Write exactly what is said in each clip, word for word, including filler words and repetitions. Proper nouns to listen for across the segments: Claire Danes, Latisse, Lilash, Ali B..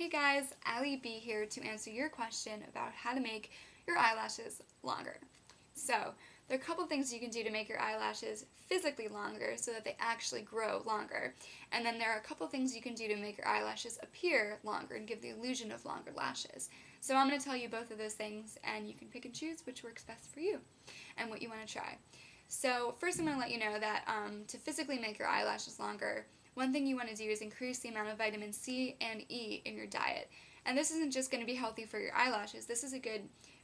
Hey guys, Ali B. here to answer your question about how to make your eyelashes longer. So, there are a couple things you can do to make your eyelashes physically longer so that they actually grow longer. And then there are a couple things you can do to make your eyelashes appear longer and give the illusion of longer lashes. So I'm going to tell you both of those things, and you can pick and choose which works best for you and what you want to try. So first I'm going to let you know that um, to physically make your eyelashes longer, one thing you want to do is increase the amount of vitamin C and E in your diet. And this isn't just going to be healthy for your eyelashes. This is a good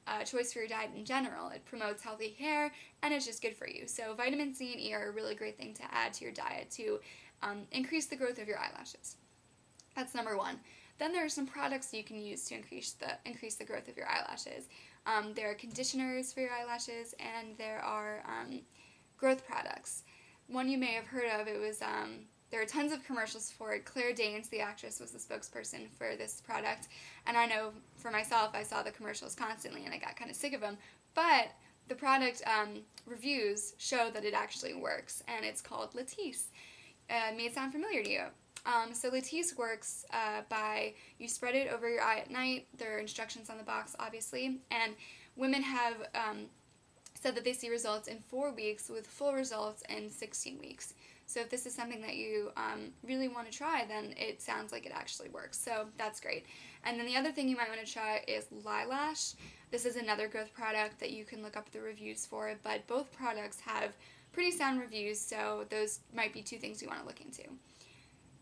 uh, choice for your diet in general. It promotes healthy hair, and it's just good for you. So vitamin C and E are a really great thing to add to your diet to um, increase the growth of your eyelashes. That's number one. Then there are some products you can use to increase the increase the growth of your eyelashes. Um, there are conditioners for your eyelashes, and there are um, growth products. One you may have heard of, it was... Um, There are tons of commercials for it. Claire Danes, the actress, was the spokesperson for this product, and I know for myself I saw the commercials constantly and I got kind of sick of them, but the product um, reviews show that it actually works, and it's called Latisse. Uh, it may sound familiar to you. Um, so Latisse works uh, by you spread it over your eye at night. There are instructions on the box, obviously, and women have um, said that they see results in four weeks with full results in sixteen weeks. So if this is something that you um, really want to try, then it sounds like it actually works. So that's great. And then the other thing you might want to try is Lilash. This is another growth product that you can look up the reviews for, but both products have pretty sound reviews, so those might be two things you want to look into.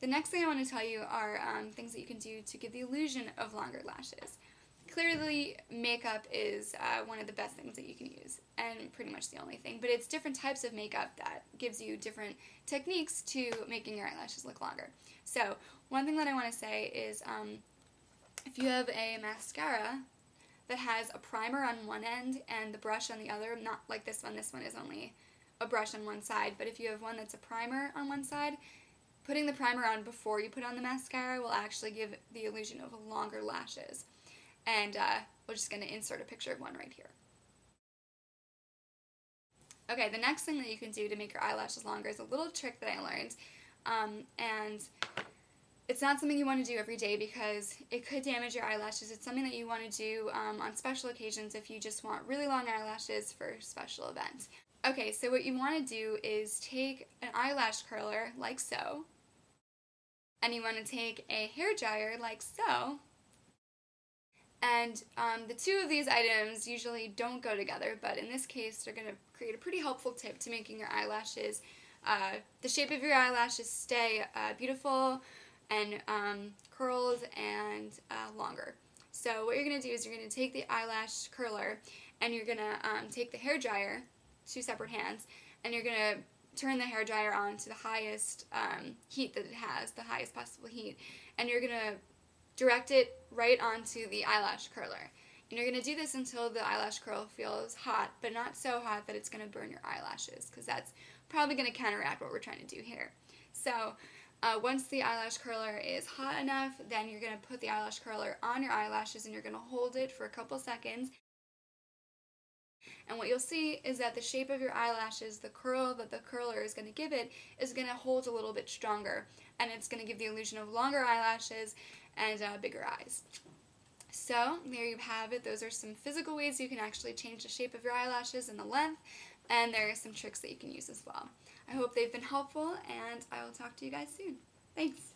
The next thing I want to tell you are um, things that you can do to give the illusion of longer lashes. Clearly, makeup is uh, one of the best things that you can use, and pretty much the only thing, but it's different types of makeup that gives you different techniques to making your eyelashes look longer. So, one thing that I want to say is um, if you have a mascara that has a primer on one end and the brush on the other, not like this one, this one is only a brush on one side, but if you have one that's a primer on one side, putting the primer on before you put on the mascara will actually give the illusion of longer lashes. And uh, we're just going to insert a picture of one right here. Okay, the next thing that you can do to make your eyelashes longer is a little trick that I learned. Um, and it's not something you want to do every day because it could damage your eyelashes. It's something that you want to do um, on special occasions if you just want really long eyelashes for special events. Okay, so what you want to do is take an eyelash curler, like so, and you want to take a hairdryer, like so, And um, the two of these items usually don't go together, but in this case, they're going to create a pretty helpful tip to making your eyelashes, uh, the shape of your eyelashes stay uh, beautiful and um, curled and uh, longer. So what you're going to do is you're going to take the eyelash curler and you're going to um, take the hairdryer, two separate hands, and you're going to turn the hairdryer on to the highest um, heat that it has, the highest possible heat, and you're going to direct it right onto the eyelash curler. And you're going to do this until the eyelash curl feels hot, but not so hot that it's going to burn your eyelashes, because that's probably going to counteract what we're trying to do here. So uh, once the eyelash curler is hot enough, then you're going to put the eyelash curler on your eyelashes and you're going to hold it for a couple seconds. And what you'll see is that the shape of your eyelashes, the curl that the curler is going to give it, is going to hold a little bit stronger. And it's going to give the illusion of longer eyelashes and uh, bigger eyes. So, there you have it. Those are some physical ways you can actually change the shape of your eyelashes and the length. And there are some tricks that you can use as well. I hope they've been helpful, and I will talk to you guys soon. Thanks.